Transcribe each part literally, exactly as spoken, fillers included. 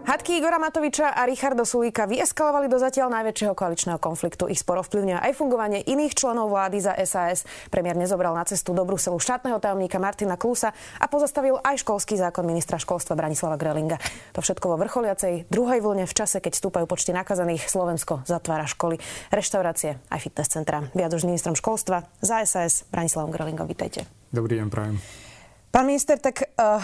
Hádky Igora Matoviča a Richarda Sulíka vyeskalovali do zatiaľ najväčšieho koaličného konfliktu. Ich spor ovplyvňuje aj fungovanie iných členov vlády za es a es. Premiér nezobral na cestu do Bruselu štátneho tajomníka Martina Klusa a pozastavil aj školský zákon ministra školstva Branislava Gröhlinga. To všetko vo vrcholiacej druhej vlne v čase, keď stúpajú počty nakazaných. Slovensko zatvára školy, reštaurácie aj fitness centra. Viac už s ministrom školstva za es a es Branislavom Gröhlingom. Vítajte. Dobrý deň, prajem. Pán minister, tak uh,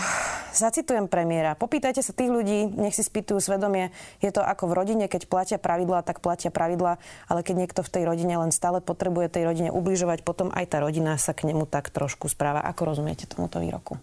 zacitujem premiéra. Popýtajte sa tých ľudí, nech si spýtujú svedomie. Je to ako v rodine, keď platia pravidlá, tak platia pravidlá, ale keď niekto v tej rodine len stále potrebuje tej rodine ubližovať, potom aj tá rodina sa k nemu tak trošku správa. Ako rozumiete tomuto výroku?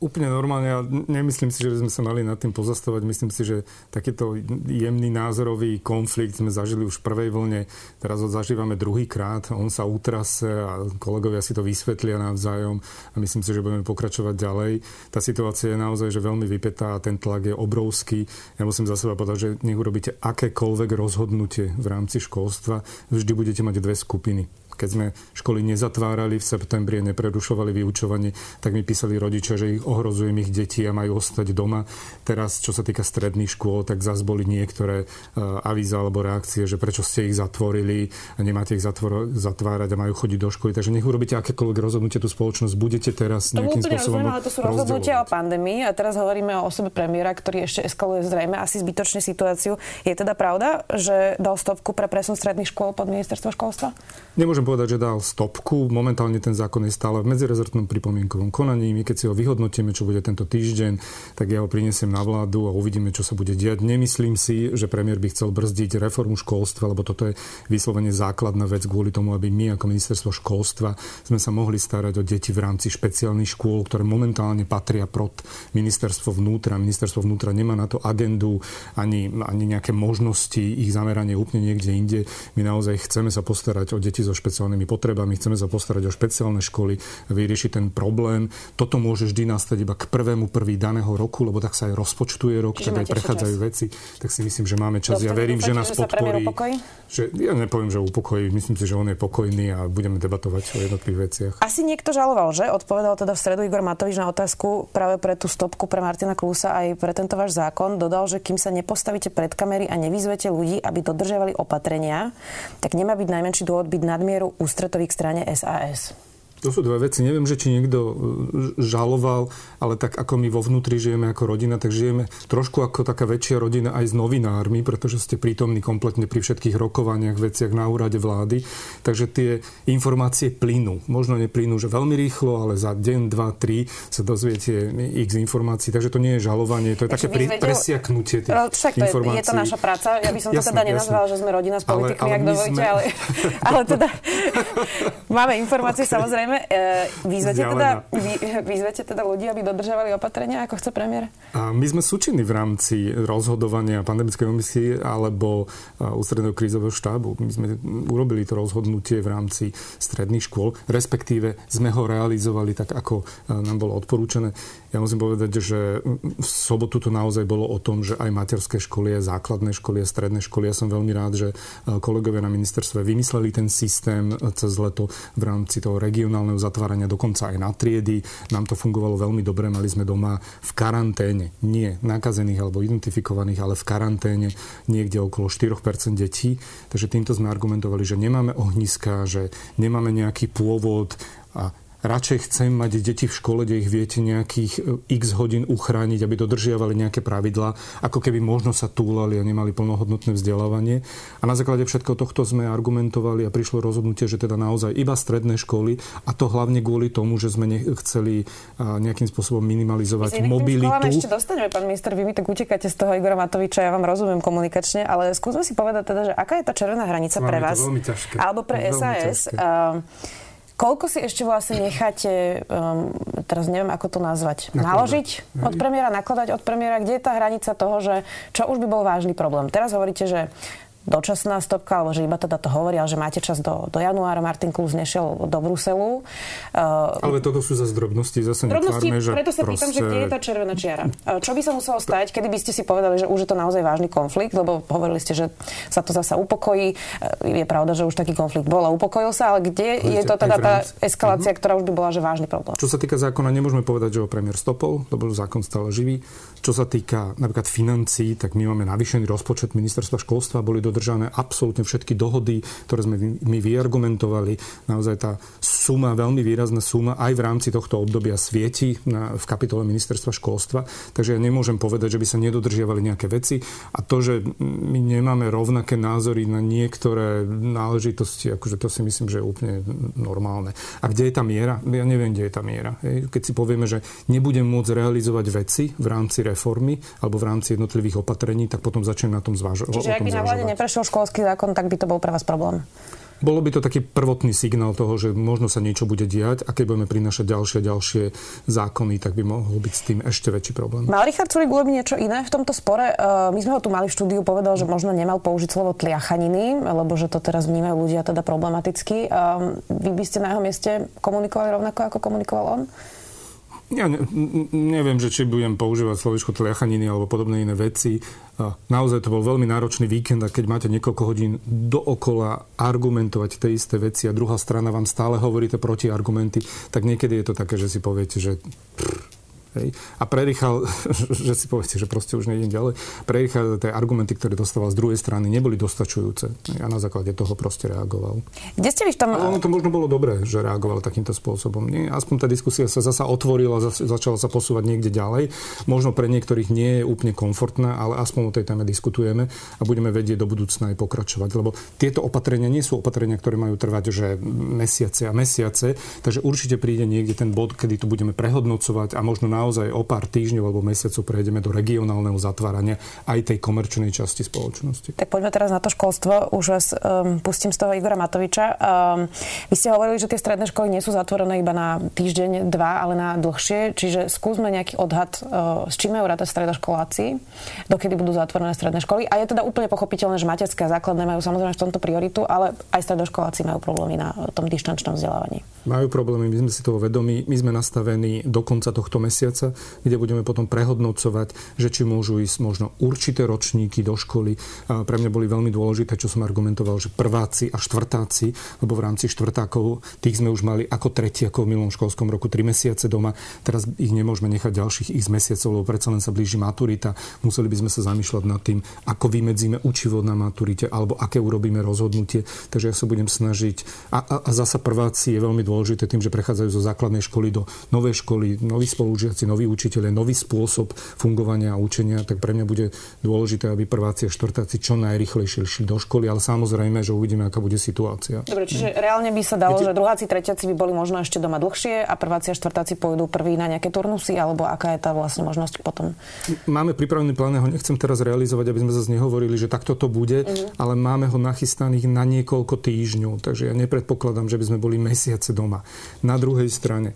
Úplne normálne, ja nemyslím si, že sme sa mali nad tým pozastavať. Myslím si, že takýto jemný názorový konflikt sme zažili už v prvej vlne. Teraz ho zažívame druhýkrát. On sa utrase a kolegovia si to vysvetlia navzájom a myslím si, že budeme pokračovať ďalej. Tá situácia je naozaj že veľmi vypätá a ten tlak je obrovský. Ja musím za seba povedať, že nech urobíte akékoľvek rozhodnutie v rámci školstva, vždy budete mať dve skupiny. Keď sme školy nezatvárali v septembri, neprerušovali vyučovanie, tak mi písali rodičia, že ich ohrozujem ich deti a majú ostať doma. Teraz, čo sa týka stredných škôl, tak zase boli niektoré uh, avíza alebo reakcie, že prečo ste ich zatvorili a nemáte ich zatvor- zatvárať a majú chodiť do školy. Takže nech urobíte akékoľvek rozhodnutie, tú spoločnosť budete teraz nejakým spôsobom rozdielovať. To sú rozhodnutia o pandémii a teraz hovoríme o osobe premiéra, ktorý ešte eskaluje zrejme asi zbytočne situáciu. Je teda pravda, že dal stopku pre presun stredných škôl pod ministerstvo školstva? Nemôžem povedať, že dal stopku. Momentálne ten zákon je stále v medzirezortnom pripomienkovom konaní. My keď si ho vyhodnotíme, čo bude tento týždeň, tak ja ho prinesiem na vládu a uvidíme, čo sa bude diať. Nemyslím si, že premiér by chcel brzdiť reformu školstva, lebo toto je vyslovene základná vec kvôli tomu, aby my ako ministerstvo školstva sme sa mohli starať o deti v rámci špeciálnych škôl, ktoré momentálne patria pod ministerstvo vnútra. Ministerstvo vnútra nemá na to agendu ani, ani nejaké možnosti, ich zameranie úplne niekde inde. My naozaj chceme sa postarať o deti zo špeciálnych potrebami, chceme sa postarať o špeciálne školy, vyriešiť ten problém. Toto môže vždy nastať iba k prvému prvý daného roku, lebo tak sa aj rozpočtuje rok, čiže tak aj prechádzajú čas. Veci, tak si myslím, že máme čas. Dobre, ja verím, že nás že podporí. Že, ja nepoviem, že upokojí, myslím si, že on je pokojný a budeme debatovať o jednotlivých veciach. Asi niekto žaloval, že? Odpovedal teda v stredu Igor Matovič na otázku práve pre tú stopku pre Martina Klusa aj pre tento váš zákon, dodal, že kým sa nepostavíte pred kamery a nevyzvete ľudí, aby dodržiavali opatrenia, tak nemá byť najmenší dôvod byť nadmieru ústretový k strane es a es. To sú dve veci. Neviem, že či niekto žaloval, ale tak ako my vo vnútri žijeme ako rodina, tak žijeme trošku ako taká väčšia rodina aj s novinármi, pretože ste prítomní kompletne pri všetkých rokovaniach, veciach na úrade vlády. Takže tie informácie plynú. Možno neplynú, že veľmi rýchlo, ale za deň, dva, tri sa dozviete x informácií. Takže to nie je žalovanie, to je takže také pri, vedel, presiaknutie tých však to informácií. Je, je to naša práca. Ja by som to jasné, teda nenazvala, že sme rodina s politikmi, ale, ale ak dovolíte, sme... ale, ale teda máme informácie okay. Samozrejme. Vyzvete teda, vy, vyzvete teda ľudí, aby dodržovali opatrenia, ako chce premiér? A my sme súčinní v rámci rozhodovania pandemickej komisie alebo ústredného krízového štábu. My sme urobili to rozhodnutie v rámci stredných škôl, respektíve sme ho realizovali tak, ako nám bolo odporúčané. Ja musím povedať, že v sobotu to naozaj bolo o tom, že aj materské školy, aj základné školy, aj stredné školy. Ja som veľmi rád, že kolegovia na ministerstve vymysleli ten systém cez leto v rámci toho regionálneho zatvárania, dokonca aj na triedy. Nám to fungovalo veľmi dobre, mali sme doma v karanténe, nie nakazených alebo identifikovaných, ale v karanténe niekde okolo štyri percentá detí. Takže týmto sme argumentovali, že nemáme ohniska, že nemáme nejaký pôvod a radšej chcem mať deti v škole, kde ich viete nejakých x hodín uchrániť, aby dodržiavali nejaké pravidlá, ako keby možno sa túlali a nemali plnohodnotné vzdelávanie. A na základe všetko tohto sme argumentovali a prišlo rozhodnutie, že teda naozaj iba stredné školy a to hlavne kvôli tomu, že sme nechceli nejakým spôsobom minimalizovať mobilitu. My sa ešte dostaneme, pán minister, vy mi tak utekáte z toho Igora Matoviča, ja vám rozumiem komunikačne, ale skúsme si povedať teda, že aká je tá červená hranica pre vás? Alebo pre es a es? Koľko si ešte vlastne necháte, um, teraz neviem, ako to nazvať, nakladať. naložiť Hej. od premiéra, nakladať od premiéra, kde je tá hranica toho, že čo už by bol vážny problém? Teraz hovoríte, že dočasná stopka, alebo že iba teda to hovoria, že máte čas do, do januára. Martin Klus nešiel do Bruselu. Uh, Ale toto sú zase drobnosti, zase netvárme, že preto sa proste... pýtam, že kde je tá červená čiara. Čo by sa muselo stať, kedy by ste si povedali, že už je to naozaj vážny konflikt, lebo hovorili ste, že sa to zasa upokojí. Je pravda, že už taký konflikt bol a upokojil sa, ale kde je to teda tá eskalácia, ktorá už by bola, že vážny problém? Čo sa týka zákona, nemôžeme povedať, že ho premiér stopol, lebo zákon stále živý. Čo sa týka napríklad financií, tak my máme navýšený rozpočet ministerstva školstva, boli dodržané absolútne všetky dohody, ktoré sme my vyargumentovali. Naozaj tá suma, veľmi výrazná suma aj v rámci tohto obdobia svieti na, v kapitole ministerstva školstva. Takže ja nemôžem povedať, že by sa nedodržiavali nejaké veci. A to, že my nemáme rovnaké názory na niektoré náležitosti, akože to si myslím, že je úplne normálne. A kde je tá miera? Ja neviem, kde je tá miera. Keď si povieme, že nebudem môcť realizovať veci v rámci reformy alebo v rámci jednotlivých opatrení, tak potom začnem na tom zvážovať. Čiže ak by na vláde neprešiel školský zákon, tak by to bol pre vás problém? Bolo by to taký prvotný signál toho, že možno sa niečo bude diať a keď budeme prinášať ďalšie a ďalšie zákony, tak by mohol byť s tým ešte väčší problém. Mal Richard Sulík urobiť niečo iné v tomto spore? My sme ho tu mali v štúdiu, povedal, že možno nemal použiť slovo tliachaniny, lebo že to teraz vnímajú ľudia teda problematicky. Vy by ste na jeho mieste komunikovali rovnako, ako komunikoval on? Ja ne, neviem, že či budem používať slovičko tliachaniny alebo podobné iné veci. Naozaj to bol veľmi náročný víkend a keď máte niekoľko hodín dookola argumentovať tie isté veci a druhá strana vám stále hovorí tie protiargumenty, tak niekedy je to také, že si poviete, že... Hej. A pre Richard, že si poviete, že proste už nejdem ďalej, pre Richard tie argumenty, ktoré dostával z druhej strany, neboli dostačujúce. Ja na základe toho proste reagoval. Kde ste vy tam... Ale ono to možno bolo dobré, že reagoval takýmto spôsobom. Nie? Aspoň tá diskusia sa zasa otvorila, začala sa posúvať niekde ďalej. Možno pre niektorých nie je úplne komfortná, ale aspoň o tej téme diskutujeme a budeme vedieť do budúcna aj pokračovať. Lebo tieto opatrenia nie sú opatrenia, ktoré majú trvať že mesiace a mesiace, takže určite príde niekde ten bod, kedy to budeme prehodnocovať a možno naozaj o pár týždňov alebo mesiacov prejdeme do regionálneho zatvárania aj tej komerčnej časti spoločnosti. Tak poďme teraz na to školstvo. Už vás um, pustím z toho Igora Matoviča. Um, vy ste hovorili, že tie stredné školy nie sú zatvorené iba na týždeň, dva, ale na dlhšie. Čiže skúsme nejaký odhad, uh, s čím majú rátať stredoškoláci, dokedy budú zatvorené stredné školy. A je teda úplne pochopiteľné, že materské a základné majú samozrejme v tomto prioritu, ale aj stredoškoláci majú problémy na tom distančnom vzdelávaní. Majú problémy, my sme si toho vedomí. My sme nastavení do konca tohto mesiaca, kde budeme potom prehodnocovať, že či môžu ísť možno určité ročníky do školy. Pre mňa boli veľmi dôležité, čo som argumentoval, že prváci a štvrtáci, lebo v rámci štvrtákov tých sme už mali ako tretiakov v minulom školskom roku tri mesiace doma. Teraz ich nemôžeme nechať ďalších x mesiacov, lebo predsa len sa blíži maturita. Museli by sme sa zamýšľať nad tým, ako vymedzíme učivo na maturite alebo aké urobíme rozhodnutie. Takže ja sa budem snažiť. A, a, a zasa prváci je veľmi dôležité tým, že prechádzajú zo základnej školy do novej školy, nový spolužiaci, noví učitelia, nový spôsob fungovania a učenia, tak pre mňa bude dôležité, aby prváci a štvrtáci čo najrýchlejšie išli do školy, ale samozrejme, že uvidíme, aká bude situácia. Dobre, čiže hmm. reálne by sa dalo, Viete? že druháci, tretiaci by boli možno ešte doma dlhšie a prváci a štvrtáci pôjdu prvý na nejaké turnusy, alebo aká je tá vlastne možnosť potom? Máme pripravený plán, ho nechcem teraz realizovať, aby sme zase nehovorili, že takto to bude, mm-hmm. ale máme ho nachystaných na niekoľko týždňov, takže ja nepredpokladám, že by sme boli mesiace doma. Na druhej strane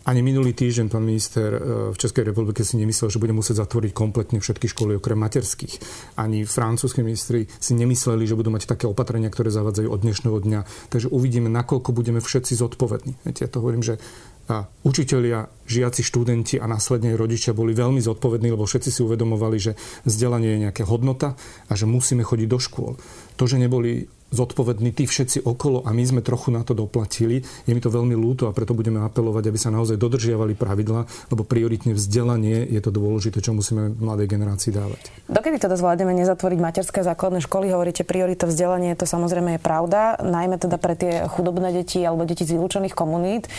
ani minulý týždeň pán minister v Českej republike si nemyslel, že bude musieť zatvoriť kompletne všetky školy okrem materských. Ani francúzski ministri si nemysleli, že budú mať také opatrenia, ktoré zavádzajú od dnešného dňa. Takže uvidíme, nakoľko budeme všetci zodpovední. Viete, ja to hovorím, že učitelia, žiaci, študenti a následne rodičia boli veľmi zodpovední, lebo všetci si uvedomovali, že vzdelanie je nejaká hodnota a že musíme chodiť do škôl. To, že neboli zodpovední tí všetci okolo a my sme trochu na to doplatili. Je mi to veľmi ľúto a preto budeme apelovať, aby sa naozaj dodržiavali pravidlá, lebo prioritne vzdelanie je to dôležité, čo musíme mladej generácii dávať. Dokedy teda zvládneme nezatvoriť materské základné školy? Hovoríte, priorita vzdelanie, to samozrejme je pravda, najmä teda pre tie chudobné deti alebo deti z vylúčených komunít.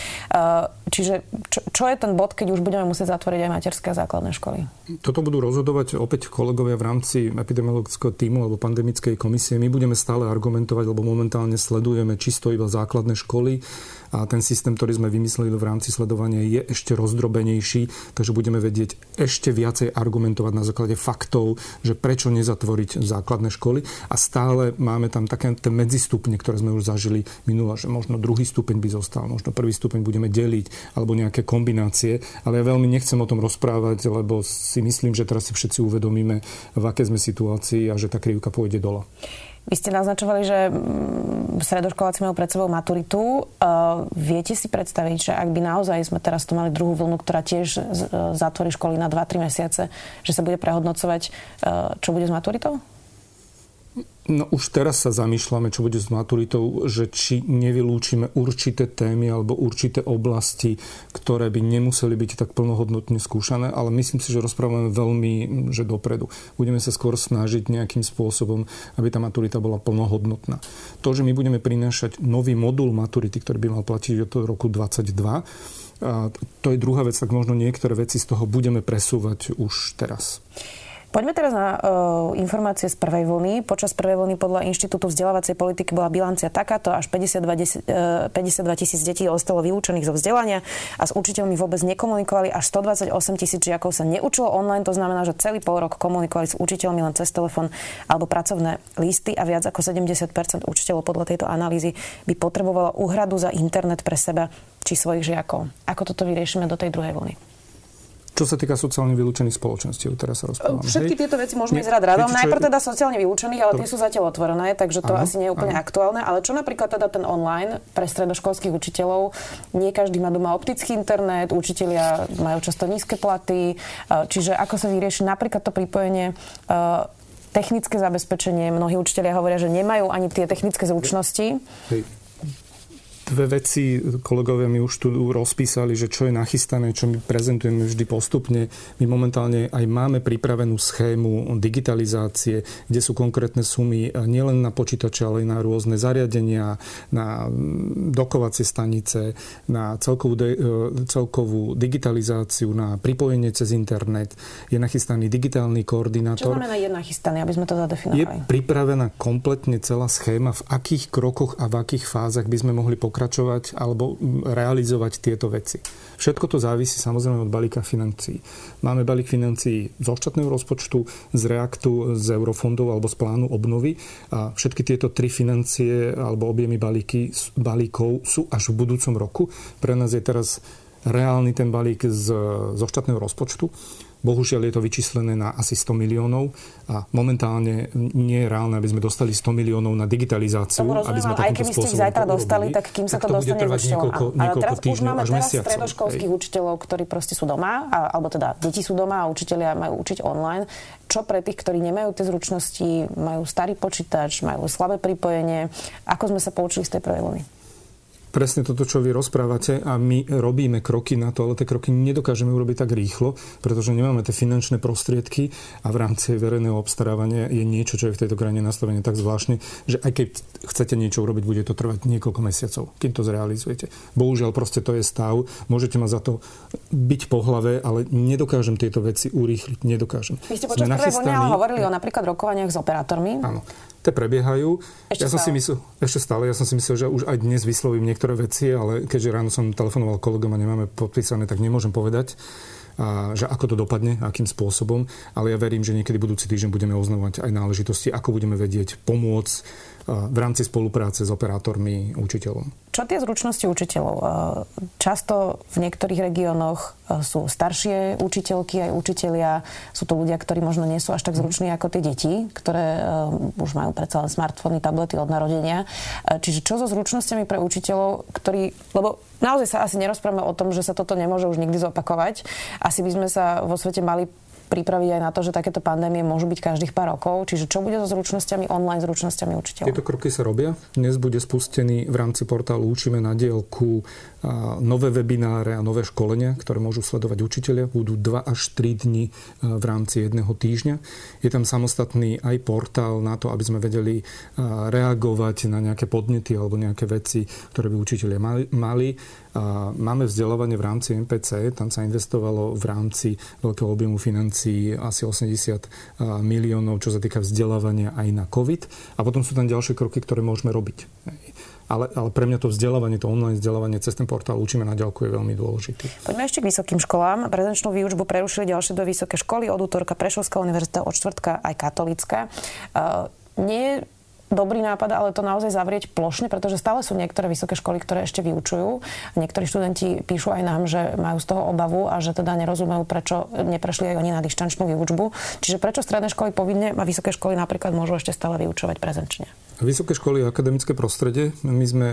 Čiže čo, čo je ten bod, keď už budeme musieť zatvoriť aj materské základné školy? Toto budú rozhodovať opäť kolegovia v rámci epidemiologického tímu alebo pandemickej komisie. My budeme stále argumentovať, lebo momentálne sledujeme čisto iba základné školy a ten systém, ktorý sme vymysleli v rámci sledovania, je ešte rozdrobenejší, takže budeme vedieť ešte viacej argumentovať na základe faktov, že prečo nezatvoriť základné školy, a stále máme tam také tie medzistupne, ktoré sme už zažili minula, že možno druhý stupeň by zostal, možno prvý stupeň budeme deliť alebo nejaké kombinácie, ale ja veľmi nechcem o tom rozprávať, lebo si myslím, že teraz si všetci uvedomíme, v aké sme situácii a že tá krivka pôjde dole. Vy ste naznačovali, že stredoškoláci majú pred sebou maturitu. Viete si predstaviť, že ak by naozaj sme teraz tu mali druhú vlnu, ktorá tiež zatvorí školy na dva tri mesiace, že sa bude prehodnocovať, čo bude s maturitou? No už teraz sa zamýšľame, čo bude s maturitou, že či nevylúčime určité témy alebo určité oblasti, ktoré by nemuseli byť tak plnohodnotne skúšané, ale myslím si, že rozprávame veľmi, že dopredu. Budeme sa skôr snažiť nejakým spôsobom, aby tá maturita bola plnohodnotná. To, že my budeme prinášať nový modul maturity, ktorý by mal platiť od roku dvadsaťdva, to je druhá vec, tak možno niektoré veci z toho budeme presúvať už teraz. Poďme teraz na uh, informácie z prvej vlny. Počas prvej vlny podľa Inštitútu vzdelávacej politiky bola bilancia takáto. Až päťdesiatdva tisíc detí ostalo vylúčených zo vzdelania a s učiteľmi vôbec nekomunikovali. Až stodvadsaťosem tisíc žiakov sa neučilo online. To znamená, že celý pol rok komunikovali s učiteľmi len cez telefón alebo pracovné listy a viac ako sedemdesiat percent učiteľov podľa tejto analýzy by potrebovalo úhradu za internet pre seba či svojich žiakov. Ako toto vyriešime do tej druhej vlny? Čo sa týka sociálne vylúčených spoločenstiev, teraz sa rozprávame. Všetky tieto veci môžeme ísť rád radom. Najprv teda sociálne vylúčených, ale to... tie sú zatiaľ otvorené, takže to ano, asi nie je úplne ano. aktuálne. Ale čo napríklad teda ten online pre stredoškolských učiteľov? Nie každý má doma optický internet, učitelia majú často nízke platy. Čiže ako sa vyrieši napríklad to pripojenie, technické zabezpečenie? Mnohí učitelia hovoria, že nemajú ani tie technické zručnosti. Hej. Dve veci kolegovia mi už tu rozpísali, že čo je nachystané, čo my prezentujeme vždy postupne. My momentálne aj máme pripravenú schému digitalizácie, kde sú konkrétne sumy nielen na počítače, ale aj na rôzne zariadenia, na dokovacie stanice, na celkovú, de, celkovú digitalizáciu, na pripojenie cez internet. Je nachystaný digitálny koordinátor. Čo znamená je nachystaný, aby sme to zadefinovali? Je pripravená kompletne celá schéma, v akých krokoch a v akých fázach by sme mohli pokračovať alebo realizovať tieto veci. Všetko to závisí samozrejme od balíka financií. Máme balík financií zo štátneho rozpočtu, z REACTu, z eurofondov alebo z plánu obnovy. A všetky tieto tri financie alebo objemy balíky, balíkov sú až v budúcom roku. Pre nás je teraz reálny ten balík z, zo štátneho rozpočtu. Bohužiaľ je to vyčíslené na asi sto miliónov a momentálne nie je reálne, aby sme dostali sto miliónov na digitalizáciu. Tomu rozumiem, aby sme aj keby ste ich zajtra dostali, tak kým sa tak to dostane už niekoľko, niekoľko teraz týždňov, už máme až teraz mesiacov. Stredoškolských Ej. učiteľov, ktorí proste sú doma, a, alebo teda deti sú doma a učitelia majú učiť online. Čo pre tých, ktorí nemajú tie zručnosti, majú starý počítač, majú slabé pripojenie? Ako sme sa poučili z tej prvej vlny? Presne toto, čo vy rozprávate, a my robíme kroky na to, ale tie kroky nedokážeme urobiť tak rýchlo, pretože nemáme tie finančné prostriedky a v rámci verejného obstarávania je niečo, čo je v tejto krajine nastavené tak zvláštne, že aj keď chcete niečo urobiť, bude to trvať niekoľko mesiacov, kým to zrealizujete. Bohužiaľ, proste to je stav, môžete ma za to byť po hlave, ale nedokážem tieto veci urýchliť, nedokážem. Vy ste počas prvej voľne hovorili o napríklad rokovaniach s operátormi. Áno. Te prebiehajú. Ešte, ja som si myslel, ešte stále. Ja som si myslel, že už aj dnes vyslovím niektoré veci, ale keďže ráno som telefonoval kolegom a nemáme podpísané, tak nemôžem povedať, a, že ako to dopadne, akým spôsobom. Ale ja verím, že niekedy budúci týždeň budeme oznamovať aj náležitosti, ako budeme vedieť pomôcť a, v rámci spolupráce s operátormi, učiteľom. Čo tie zručnosti učiteľov? Často v niektorých regiónoch sú staršie učiteľky, aj učitelia. Sú to ľudia, ktorí možno nie sú až tak zruční ako tie deti, ktoré už majú predsa len smartfóny, tablety od narodenia. Čiže čo so zručnosťami pre učiteľov, ktorí... Lebo naozaj sa asi nerozprávame o tom, že sa toto nemôže už nikdy zopakovať. Asi by sme sa vo svete mali pripraviť aj na to, že takéto pandémie môžu byť každých pár rokov. Čiže čo bude so zručnosťami, online zručnosťami učiteľov? Tieto kroky sa robia. Dnes bude spustený v rámci portálu Učíme na diaľku nové webináre a nové školenia, ktoré môžu sledovať učitelia. Budú dva až tri dni v rámci jedného týždňa. Je tam samostatný aj portál na to, aby sme vedeli reagovať na nejaké podnety alebo nejaké veci, ktoré by učitelia mali. Máme vzdelávanie v rámci em pé cé, tam sa investovalo v rámci veľkého objemu financií asi osemdesiat miliónov, čo sa týka vzdelávania aj na COVID. A potom sú tam ďalšie kroky, ktoré môžeme robiť. Ale, ale pre mňa to vzdelávanie, to online vzdelávanie cez ten portál Učíme na diaľku je veľmi dôležité. Poďme ešte k vysokým školám. Prezenčnú výučbu prerušili ďalšie dve vysoké školy, od útorka Prešovská univerzita, od štvrtka aj Katolícka. Uh, nie je dobrý nápad, ale to naozaj zavrieť plošne, pretože stále sú niektoré vysoké školy, ktoré ešte vyučujú. Niektorí študenti píšu aj nám, že majú z toho obavu a že teda nerozumejú, prečo neprešli aj oni na dištančnú výučbu. Čiže prečo stredné školy povinne a vysoké školy napríklad môžu ešte stále vyučovať prezenčne? Vysoké školy a akademické prostredie, my sme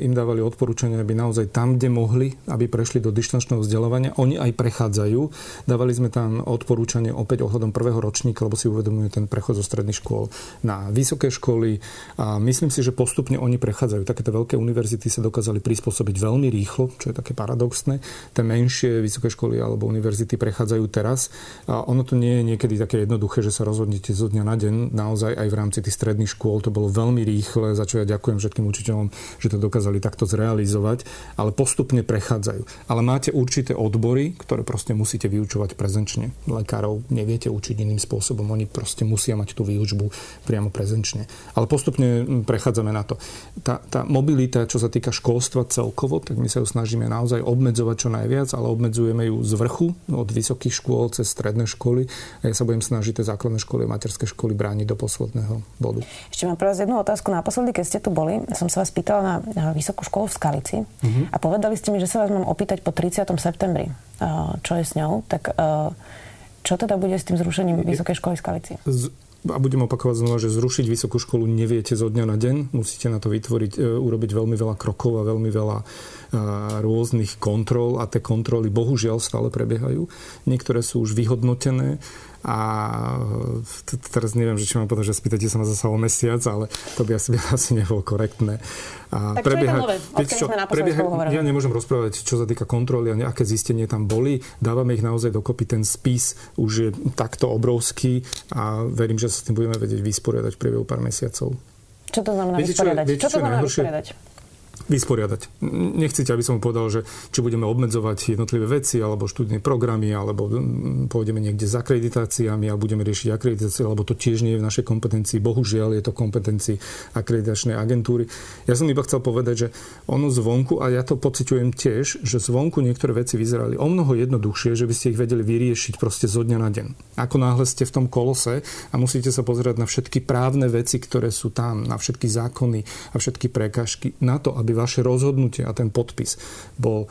im dávali odporúčania, aby naozaj tam, kde mohli, aby prešli do dištančného vzdelávania. Oni aj prechádzajú. Dávali sme tam odporúčanie opäť ohľadom prvého ročníka, lebo si uvedomujú ten prechod zo stredných škôl na vysoké školy. A myslím si, že postupne oni prechádzajú. Takéto veľké univerzity sa dokázali prispôsobiť veľmi rýchlo, čo je také paradoxné. Tie menšie vysoké školy alebo univerzity prechádzajú teraz. A ono to nie je niekedy také jednoduché, že sa rozhodnete zo dňa na deň. Naozaj aj v rámci tých stredných škôl to bolo veľmi rýchle, za čo ja ďakujem všetkým učiteľom, že to dokázali takto zrealizovať, ale postupne prechádzajú. Ale máte určité odbory, ktoré proste musíte vyučovať prezenčne. Lekárov neviete učiť iným spôsobom, oni proste musia mať tú výučbu priamo prezenčne. Ale postupne prechádzame na to. Tá, tá mobilita, čo sa týka školstva celkovo, tak my sa ju snažíme naozaj obmedzovať čo najviac, ale obmedzujeme ju z vrchu, od vysokých škôl cez stredné školy. Ja sa budem snažiť tie základné školy a materské školy brániť do posledného bodu. Ešte mám pre vás jednu otázku. Naposledy, keď ste tu boli, som sa vás pýtala na vysokú školu v Skalici uh-huh. a povedali ste mi, že sa vás mám opýtať po tridsiatom septembri, čo je s ňou. Tak čo teda bude s tým zrušením vysokej školy v Skalici? Z- a budem opakovať znova, že zrušiť vysokú školu neviete zo dňa na deň. Musíte na to vytvoriť, urobiť veľmi veľa krokov a veľmi veľa rôznych kontrol a tie kontroly bohužiaľ stále prebiehajú. Niektoré sú už vyhodnotené a teraz neviem, že či mám povedať, že spýtate sa ma zase o mesiac, ale to by asi, by asi nebolo korektné. A tak prebieha, čo je tam nové? Odkedy sme naposledy spolu hovorili? Ja nemôžem rozprávať, čo sa týka kontroly a aké zistenie tam boli. Dávame ich naozaj dokopy. Ten spis už je takto obrovský a verím, že sa s tým budeme vedieť vysporiadať v priebehu pár mesiacov. Čo to znamená viete, vysporiadať? Čo, je, viete, čo to znamená najhoršie? vysporiadať? Vysporiadať. Nechcete, aby som povedal, že či budeme obmedzovať jednotlivé veci, alebo študijné programy, alebo pôjdeme niekde s akreditáciami a budeme riešiť akreditácie, alebo to tiež nie je v našej kompetencii. Bohužiaľ, je to kompetencii akreditačnej agentúry. Ja som iba chcel povedať, že ono zvonku, a ja to pociťujem tiež, že zvonku niektoré veci vyzerali o mnoho jednoduchšie, že by ste ich vedeli vyriešiť proste zo dňa na deň. Ako náhle ste v tom kolose a musíte sa pozerať na všetky právne veci, ktoré sú tam, na všetky zákony a všetky prekážky, na to, aby vaše rozhodnutie a ten podpis bol,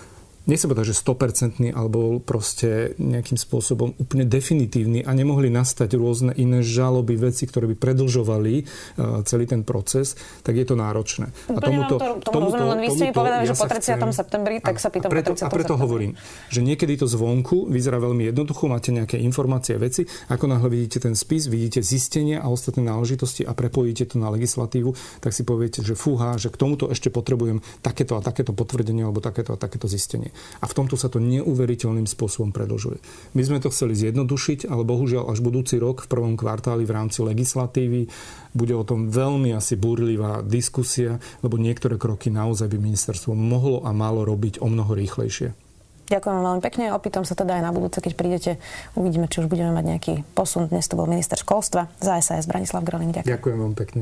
nechcem povedať, že sto percent, ale bol proste nejakým spôsobom úplne definitívny a nemohli nastať rôzne iné žaloby, veci, ktoré by predĺžovali uh, celý ten proces, tak je to náročné. A tomuto, to, tomu tomuto, rozumiem, len vy ste mi povedali, ja že po tridsiatom septembri, tak sa pýtam preto, po tridsiatom septembri. A preto hovorím, že niekedy to zvonku vyzerá veľmi jednoducho, máte nejaké informácie, veci, ako náhle vidíte ten spis, vidíte zistenie a ostatné náležitosti a prepojíte to na legislatívu, tak si poviete, že fúha, že k tomuto ešte potrebujem takéto a takéto potvrdenie alebo takéto a takéto zistenie. A v tomto sa to neuveriteľným spôsobom predĺžuje. My sme to chceli zjednodušiť, ale bohužiaľ až budúci rok v prvom kvartáli v rámci legislatívy bude o tom veľmi asi búrlivá diskusia, lebo niektoré kroky naozaj by ministerstvo mohlo a malo robiť o mnoho rýchlejšie. Ďakujem vám veľmi pekne. Opýtam sa teda aj na budúce, keď prídete. Uvidíme, či už budeme mať nejaký posun. Dnes to bol minister školstva za es a es Branislav Gröhling. Ďakujem. Ďakujem vám pekne.